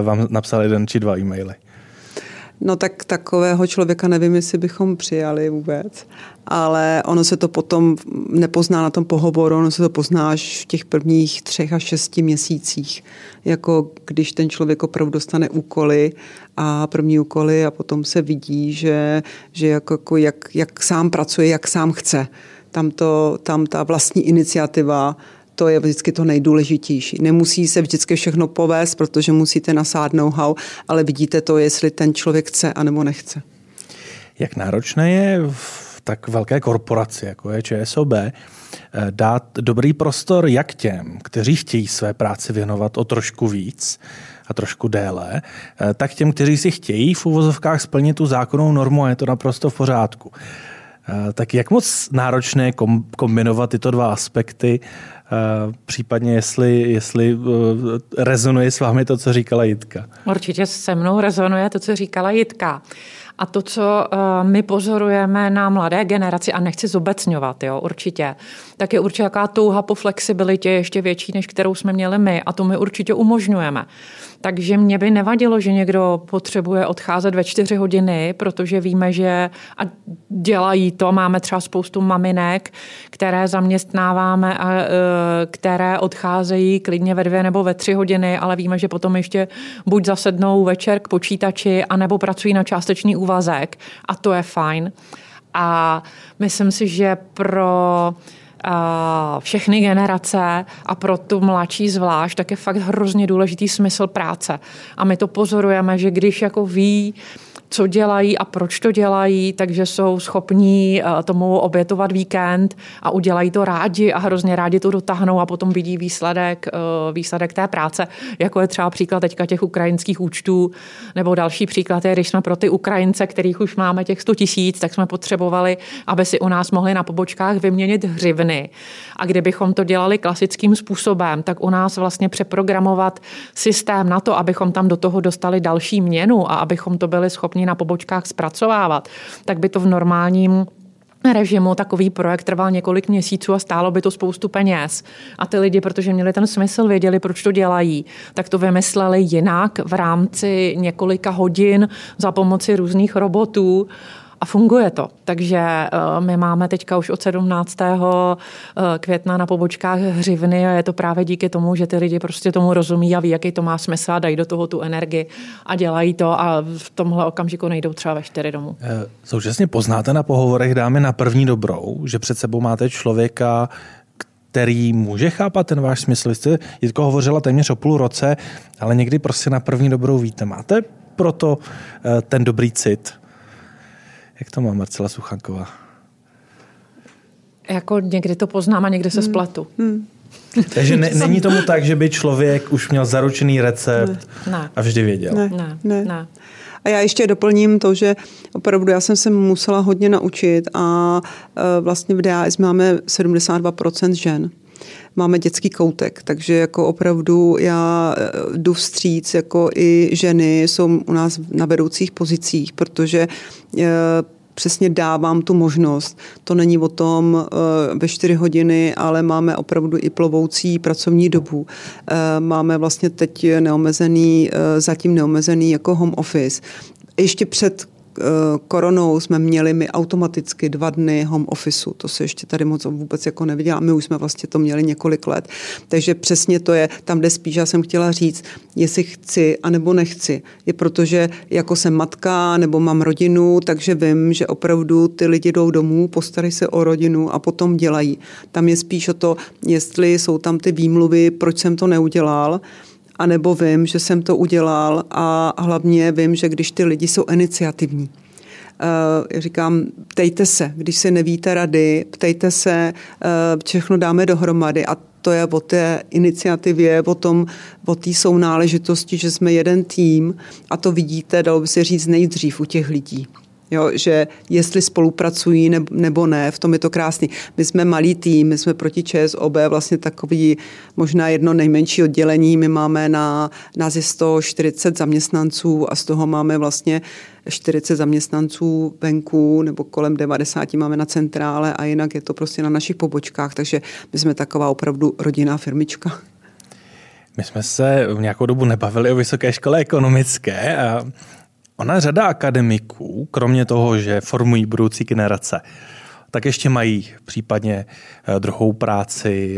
vám napsal 1 či 2 e-maily. No tak takového člověka nevím, jestli bychom přijali vůbec, ale ono se to potom nepozná na tom pohovoru, ono se to pozná až v těch prvních 3 až 6 měsících, jako když ten člověk opravdu dostane úkoly a první úkoly a potom se vidí, že jako jak sám pracuje, jak sám chce. Tam ta vlastní iniciativa, to je vždycky to nejdůležitější. Nemusí se vždycky všechno povést, protože musíte nasát know-how, ale vidíte to, jestli ten člověk chce anebo nechce. Jak náročné je v tak velké korporaci, jako je ČSOB, dát dobrý prostor jak těm, kteří chtějí své práci věnovat o trošku víc a trošku déle, tak těm, kteří si chtějí v uvozovkách splnit tu zákonnou normu a je to naprosto v pořádku. Tak jak moc náročné kombinovat tyto 2 aspekty, případně jestli rezonuje s vámi to, co říkala Jitka? Určitě se mnou rezonuje to, co říkala Jitka. A to, co my pozorujeme na mladé generaci, a nechci zobecňovat, jo, určitě, tak je určitě jaká touha po flexibilitě ještě větší, než kterou jsme měli my, a to my určitě umožňujeme. Takže mě by nevadilo, že někdo potřebuje odcházet ve 4 hodiny, protože víme, že a dělají to, máme třeba spoustu maminek, které zaměstnáváme a které odcházejí klidně ve 2 nebo ve 3 hodiny, ale víme, že potom ještě buď zasednou večer k počítači, anebo pracují na částečný úvazek, a to je fajn. A myslím si, že pro všechny generace a pro tu mladší zvlášť, tak je fakt hrozně důležitý smysl práce. A my to pozorujeme, že když jako ví, co dělají a proč to dělají, takže jsou schopní tomu obětovat víkend a udělají to rádi a hrozně rádi to dotáhnou a potom vidí výsledek té práce, jako je třeba příklad teďka těch ukrajinských účtů, nebo další příklad je, když jsme pro ty Ukrajince, kterých už máme těch 100 000, tak jsme potřebovali, aby si u nás mohli na pobočkách vyměnit hřivny. A kdybychom to dělali klasickým způsobem, tak u nás vlastně přeprogramovat systém na to, abychom tam do toho dostali další měnu a abychom to byli schopni na pobočkách zpracovávat, tak by to v normálním režimu takový projekt trval několik měsíců a stálo by to spoustu peněz. A ty lidi, protože měli ten smysl, věděli, proč to dělají, tak to vymysleli jinak v rámci několika hodin za pomoci různých robotů. A funguje to. Takže my máme teďka už od 17. května na pobočkách hřivny a je to právě díky tomu, že ty lidi prostě tomu rozumí a ví, jaký to má smysl a dají do toho tu energii a dělají to a v tomhle okamžiku nejdou třeba ve 4 domů. Současně poznáte na pohovorech, dámy, na první dobrou, že před sebou máte člověka, který může chápat ten váš smysl. Vy jste, Jitko, hovořila téměř o půl roce, ale někdy prostě na první dobrou víte. Máte proto ten dobrý cit? Jak to má Marcela Suchánková? Jako někdy to poznám a někdy se spletu. Takže není tomu tak, že by člověk už měl zaručený recept a vždy věděl. Ne. A já ještě doplním to, že opravdu já jsem se musela hodně naučit a vlastně v DAS máme 72% žen. Máme dětský koutek, takže jako opravdu já jdu vstříc, jako i ženy jsou u nás na vedoucích pozicích, protože přesně dávám tu možnost. To není o tom ve 4 hodiny, ale máme opravdu i plovoucí pracovní dobu. Máme vlastně teď zatím neomezený jako home office. Ještě před koronou jsme měli my automaticky 2 dny home officeu. To se ještě tady moc vůbec jako neviděla. My už jsme vlastně to měli několik let. Takže přesně to je tam, kde spíš já jsem chtěla říct, jestli chci anebo nechci. Je protože jako jsem matka nebo mám rodinu, takže vím, že opravdu ty lidi jdou domů, postarají se o rodinu a potom dělají. Tam je spíš o to, jestli jsou tam ty výmluvy, proč jsem to neudělal, a nebo vím, že jsem to udělal a hlavně vím, že když ty lidi jsou iniciativní. Říkám, ptejte se, když si nevíte rady, ptejte se, všechno dáme dohromady a to je o té iniciativě, o té sounáležitosti, že jsme jeden tým a to vidíte, dalo by se říct, nejdřív u těch lidí. Jo, že jestli spolupracují nebo ne, v tom je to krásný. My jsme malý tým, my jsme proti ČSOB vlastně takový možná jedno nejmenší oddělení. My máme nás je 140 zaměstnanců a z toho máme vlastně 40 zaměstnanců venku nebo kolem 90 máme na centrále a jinak je to prostě na našich pobočkách, takže my jsme taková opravdu rodinná firmička. My jsme se v nějakou dobu nebavili o Vysoké škole ekonomické a ona řada akademiků, kromě toho, že formují budoucí generace, tak ještě mají případně druhou práci,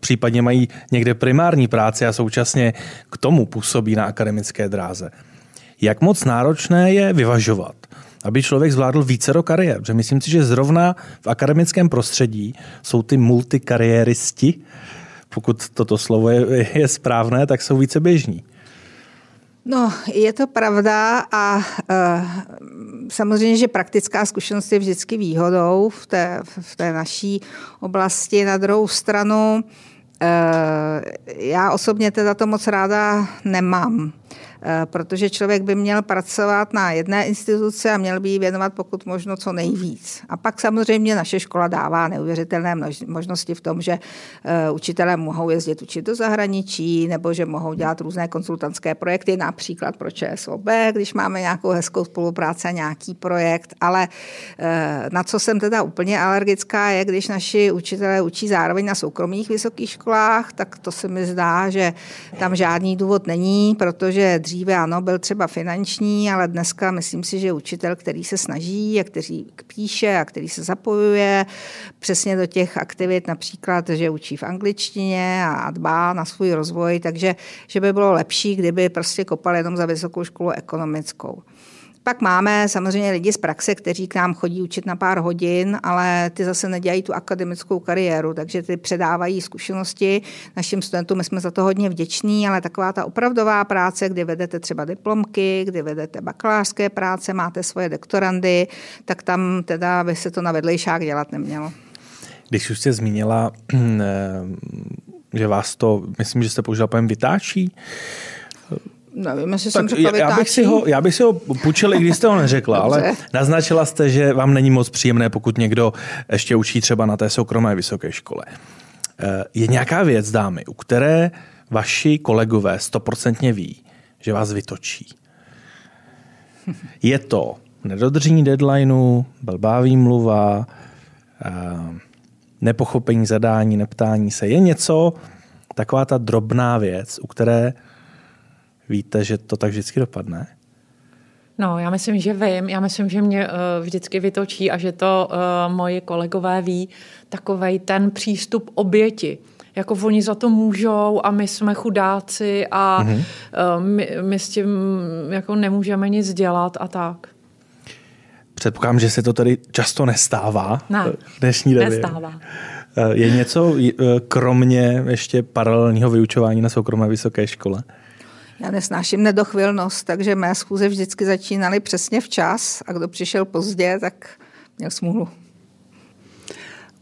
případně mají někde primární práci a současně k tomu působí na akademické dráze. Jak moc náročné je vyvažovat, aby člověk zvládl vícero kariér? Protože myslím si, že zrovna v akademickém prostředí jsou ty multikariéristi, pokud toto slovo je správné, tak jsou více běžní. No, je to pravda a samozřejmě, že praktická zkušenost je vždycky výhodou v té naší oblasti. Na druhou stranu, já osobně teda to moc ráda nemám, protože člověk by měl pracovat na jedné instituci a měl by jí věnovat pokud možno co nejvíc. A pak samozřejmě naše škola dává neuvěřitelné možnosti v tom, že učitelé mohou jezdit učit do zahraničí nebo že mohou dělat různé konzultantské projekty, například pro ČSOB, když máme nějakou hezkou spolupráci a nějaký projekt. Ale na co jsem teda úplně alergická je, když naši učitelé učí zároveň na soukromých vysokých školách, tak to se mi zdá, že tam žádný důvod není, protože dříve ano, byl třeba finanční, ale dneska myslím si, že učitel, který se snaží a který píše a který se zapojuje přesně do těch aktivit, například, že učí v angličtině a dbá na svůj rozvoj, takže že by bylo lepší, kdyby prostě kopal jenom za vysokou školu ekonomickou. Pak máme samozřejmě lidi z praxe, kteří k nám chodí učit na pár hodin, ale ty zase nedělají tu akademickou kariéru, takže ty předávají zkušenosti našim studentům, my jsme za to hodně vděční, ale taková ta opravdová práce, kdy vedete třeba diplomky, kdy vedete bakalářské práce, máte svoje doktorandy, tak tam teda by se to na vedlejšák dělat nemělo. Když už jste zmínila, že vás to, myslím, že jste použila pojem vytáčí, nevím, jestli jsem řekla vytáčí. Já bych si ho půjčil, i když jste ho neřekla, ale naznačila jste, že vám není moc příjemné, pokud někdo ještě učí třeba na té soukromé vysoké škole. Je nějaká věc, dámy, u které vaši kolegové 100% ví, že vás vytočí? Je to nedodržení deadlineu, blbá výmluva, nepochopení zadání, neptání se. Je něco, taková ta drobná věc, u které víte, že to tak vždycky dopadne? No, já myslím, že vím. Já myslím, že mě vždycky vytočí a že to moji kolegové ví. Takovej ten přístup oběti. Jako oni za to můžou a my jsme chudáci a my s tím jako nemůžeme nic dělat a tak. Předpokládám, že se to tady často nestává. Ne, dnešní době. Nestává. Je něco kromě ještě paralelního vyučování na soukromé vysoké škole? Já nesnáším nedochvilnost, takže mé schůze vždycky začínaly přesně včas a kdo přišel pozdě, tak měl smůlu.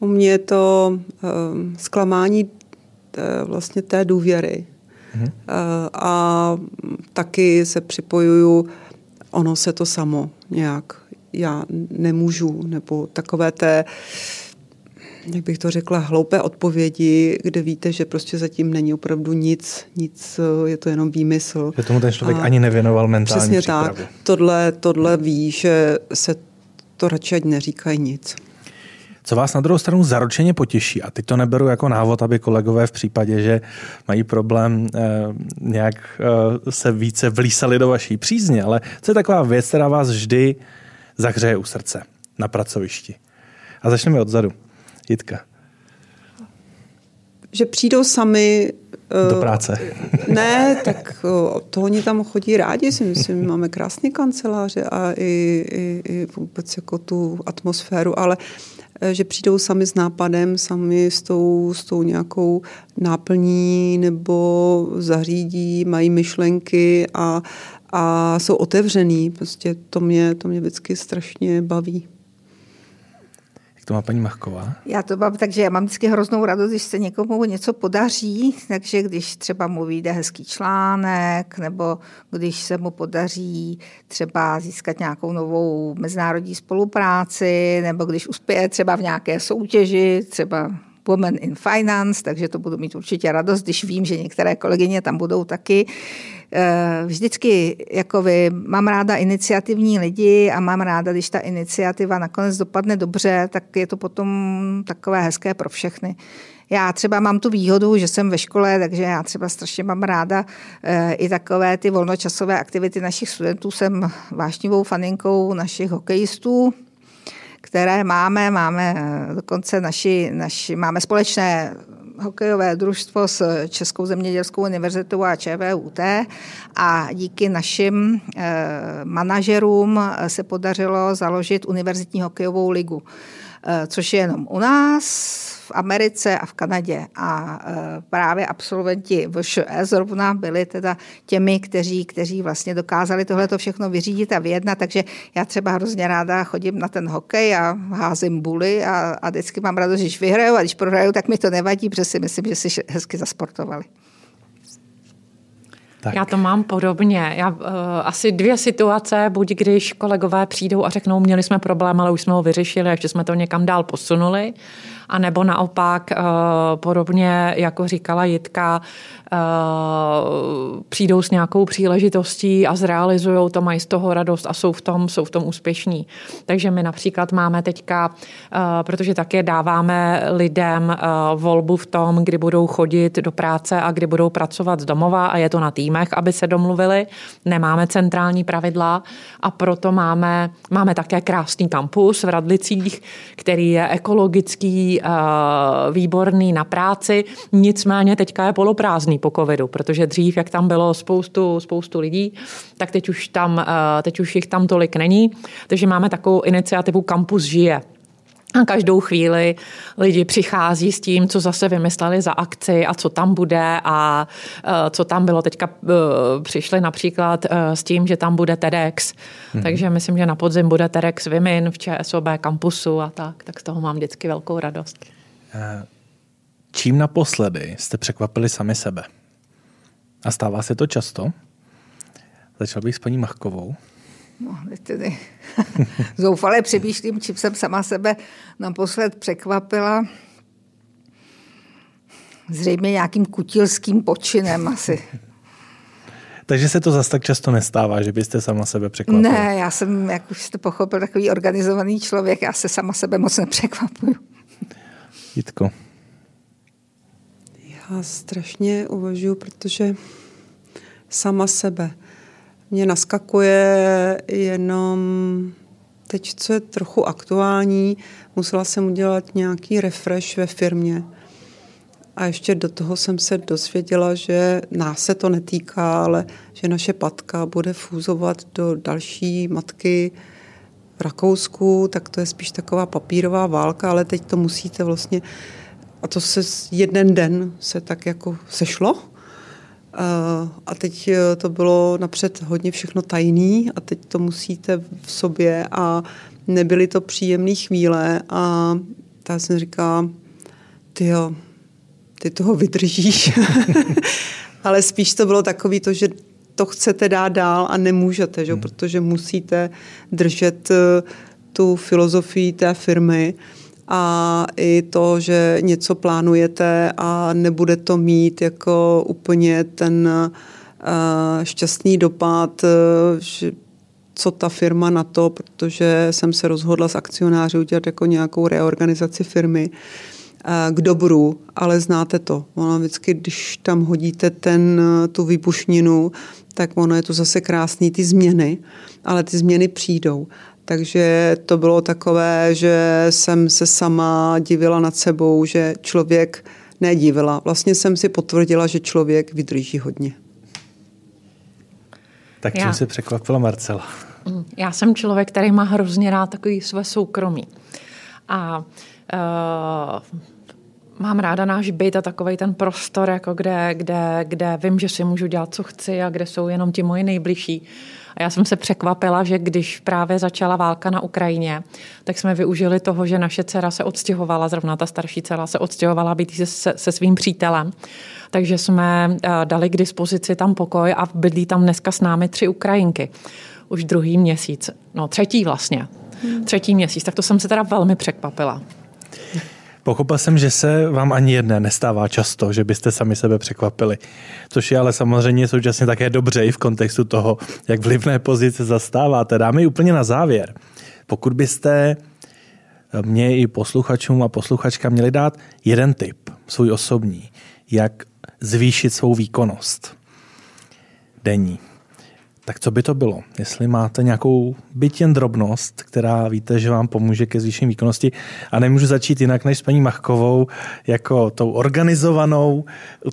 U mě je to zklamání vlastně té důvěry. A taky se připojuju, ono se to samo nějak. Já nemůžu, nebo takové té, jak bych to řekla, hloupé odpovědi, kde víte, že prostě zatím není opravdu nic, je to jenom výmysl. Že tomu ten člověk ani nevěnoval mentální přesně přípravu. Tak. Tohle ví, že se to radši ať neříkají nic. Co vás na druhou stranu zaručeně potěší, a teď to neberu jako návod, aby kolegové v případě, že mají problém nějak se více vlísali do vaší přízně, ale co je taková věc, která vás vždy zahřeje u srdce na pracovišti? A začneme odzadu. Jitka. Že přijdou sami do práce. Ne, tak to oni tam chodí rádi, si myslím, máme krásné kanceláře a i vůbec jako tu atmosféru, ale že přijdou sami s nápadem, sami s tou nějakou náplní nebo zařídí, mají myšlenky a jsou otevřený. Prostě to mě vždycky strašně baví. To má paní Machková. Já to mám, takže já mám vždycky hroznou radost, když se někomu něco podaří, takže když třeba mu vyjde hezký článek, nebo když se mu podaří třeba získat nějakou novou mezinárodní spolupráci, nebo když uspěje třeba v nějaké soutěži, třeba Women in Finance, takže to budu mít určitě radost, když vím, že některé kolegyně tam budou taky. Vždycky jako vy, mám ráda iniciativní lidi a mám ráda, když ta iniciativa nakonec dopadne dobře, tak je to potom takové hezké pro všechny. Já třeba mám tu výhodu, že jsem ve škole, takže já třeba strašně mám ráda i takové ty volnočasové aktivity našich studentů. Jsem vášnivou faninkou našich hokejistů, které máme dokonce máme společné hokejové družstvo s Českou zemědělskou univerzitou a ČVUT a díky našim manažerům se podařilo založit univerzitní hokejovou ligu, což je jenom u nás, v Americe a v Kanadě. A právě absolventi VŠE zrovna byli teda těmi, kteří vlastně dokázali tohleto všechno vyřídit a vyjednat, takže já třeba hrozně ráda chodím na ten hokej a házím buly a vždycky mám radost, když vyhraju a když prohraju, tak mi to nevadí, protože si myslím, že si hezky zasportovali. Tak. Já to mám podobně. Já asi dvě situace, buď když kolegové přijdou a řeknou, měli jsme problém, ale už jsme ho vyřešili a ještě jsme to někam dál posunuli. a nebo naopak podobně, jako říkala Jitka, přijdou s nějakou příležitostí a zrealizujou to, mají z toho radost a jsou v tom úspěšní. Takže my například máme teďka, protože také dáváme lidem volbu v tom, kdy budou chodit do práce a kdy budou pracovat z domova, a je to na týmech, aby se domluvili. Nemáme centrální pravidla a proto máme také krásný kampus v Radlicích, který je ekologický, výborný na práci, nicméně teďka je poloprázdný po covidu, protože dřív, jak tam bylo spoustu lidí, tak teď už jich tam tolik není, takže máme takovou iniciativu Kampus žije. A každou chvíli lidi přichází s tím, co zase vymysleli za akci a co tam bude a co tam bylo. Teďka přišli například s tím, že tam bude TEDx. Takže myslím, že na podzim bude TEDx Women v ČSOB kampusu a tak z toho mám vždycky velkou radost. Čím naposledy jste překvapili sami sebe? A stává se to často? Začal bych s paní Machkovou. No, tedy zoufale přemýšlím, čím jsem sama sebe naposled překvapila. Zřejmě nějakým kutilským počinem asi. Takže se to zase tak často nestává, že byste sama sebe překvapila? Ne, já jsem, jak už jste pochopil, takový organizovaný člověk, já se sama sebe moc nepřekvapuju. Jitko. Já strašně uvažuji, protože sama sebe mě naskakuje jenom teď, co je trochu aktuální, musela jsem udělat nějaký refresh ve firmě. A ještě do toho jsem se dozvěděla, že nás se to netýká, ale že naše patka bude fúzovat do další matky v Rakousku, tak to je spíš taková papírová válka, ale teď to musíte vlastně. A to se jeden den se tak jako sešlo. A teď to bylo napřed hodně všechno tajný a teď to musíte v sobě a nebyly to příjemné chvíle a ta jsem říká, tyjo, ty toho vydržíš. Ale spíš to bylo takový to, že to chcete dát dál a nemůžete, že? Protože musíte držet tu filozofii té firmy a i to, že něco plánujete a nebude to mít jako úplně ten šťastný dopad, co ta firma na to, protože jsem se rozhodla s akcionáři udělat jako nějakou reorganizaci firmy k dobru, ale znáte to. Ono vždycky, když tam hodíte tu výbušninu, tak ono je to zase krásný, ty změny, ale ty změny přijdou. Takže to bylo takové, že jsem se sama divila nad sebou, že člověk nedivila. Vlastně jsem si potvrdila, že člověk vydrží hodně. Tak čím se překvapila Marcela? Já jsem člověk, který má hrozně rád takový své soukromí. A mám ráda náš byt a takovej ten prostor, jako kde vím, že si můžu dělat, co chci a kde jsou jenom ti moji nejbližší. A já jsem se překvapila, že když právě začala válka na Ukrajině, tak jsme využili toho, že naše dcera se odstěhovala, zrovna ta starší dcera se odstěhovala být se svým přítelem. Takže jsme dali k dispozici tam pokoj a bydlí tam dneska s námi 3 Ukrajinky. Už druhý měsíc, no třetí vlastně, třetí měsíc. Tak to jsem se teda velmi překvapila. Pochopil jsem, že se vám ani jedné nestává často, že byste sami sebe překvapili. Což je ale samozřejmě současně také dobře i v kontextu toho, jak vlivné pozice zastáváte. Dáme ji úplně na závěr. Pokud byste mě i posluchačům a posluchačkám měli dát jeden tip, svůj osobní, jak zvýšit svou výkonnost denní, tak co by to bylo? Jestli máte nějakou byť jen drobnost, která víte, že vám pomůže ke zvýšení výkonnosti, a nemůžu začít jinak než s paní Machkovou, jako tou organizovanou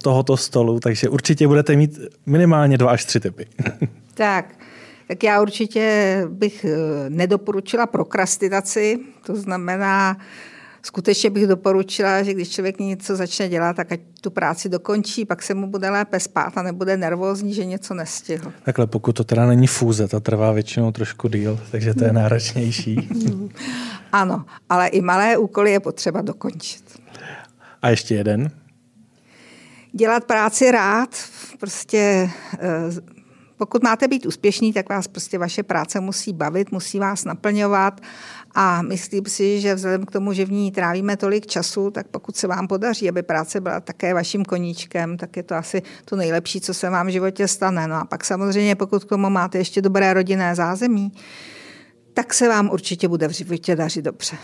tohoto stolu, takže určitě budete mít minimálně 2 až 3 tipy. Tak já určitě bych nedoporučila prokrastinaci, to znamená, skutečně bych doporučila, že když člověk něco začne dělat, tak ať tu práci dokončí, pak se mu bude lépe spát a nebude nervózní, že něco nestihl. Takhle, pokud to teda není fúze, ta trvá většinou trošku díl, takže to je náročnější. Ano, ale i malé úkoly je potřeba dokončit. A ještě jeden? Dělat práci rád, prostě Pokud máte být úspěšní, tak vás prostě vaše práce musí bavit, musí vás naplňovat a myslím si, že vzhledem k tomu, že v ní trávíme tolik času, tak pokud se vám podaří, aby práce byla také vaším koníčkem, tak je to asi to nejlepší, co se vám v životě stane. No a pak samozřejmě, pokud k tomu máte ještě dobré rodinné zázemí, tak se vám určitě bude v životě dařit dobře.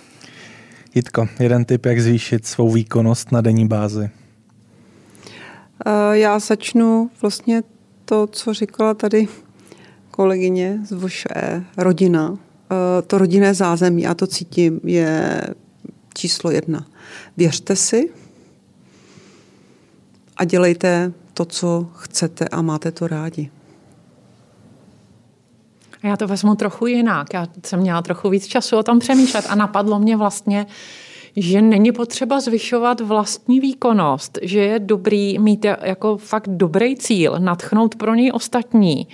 Jitko, jeden tip, jak zvýšit svou výkonnost na denní bázi? Já začnu vlastně to, co říkala tady kolegyně z VŠE, rodina. To rodinné zázemí, a to cítím, je číslo 1. Věřte si a dělejte to, co chcete a máte to rádi. Já to vezmu trochu jinak. Já jsem měla trochu víc času o tom přemýšlet a napadlo mě vlastně, že není potřeba zvyšovat vlastní výkonnost, že je dobrý mít jako fakt dobrý cíl, nadchnout pro něj ostatní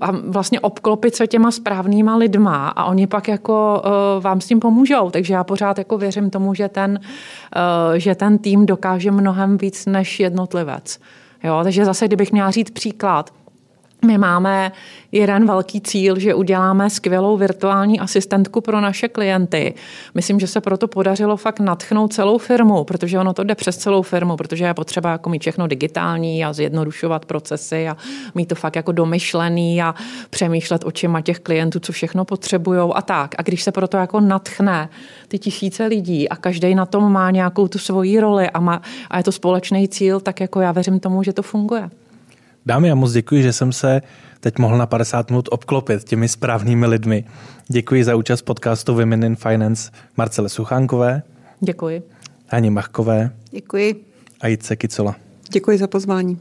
a vlastně obklopit se těma správnýma lidma a oni pak jako vám s tím pomůžou. Takže já pořád jako věřím tomu, že ten tým dokáže mnohem víc než jednotlivec. Jo? Takže zase, kdybych měla říct příklad, my máme jeden velký cíl, že uděláme skvělou virtuální asistentku pro naše klienty. Myslím, že se proto podařilo fakt nadchnout celou firmu, protože ono to jde přes celou firmu, protože je potřeba jako mít všechno digitální a zjednodušovat procesy a mít to fakt jako domyšlený a přemýšlet očima těch klientů, co všechno potřebujou a tak. A když se proto jako nadchne ty tisíce lidí a každý na tom má nějakou tu svoji roli a je to společný cíl, tak jako já věřím tomu, že to funguje. Dámy, já moc děkuji, že jsem se teď mohl na 50 minut obklopit těmi správnými lidmi. Děkuji za účast podcastu Women in Finance Marcele Suchánkové. Děkuji. Haně Machkové. Děkuji. A Jitce Chizzola. Děkuji za pozvání.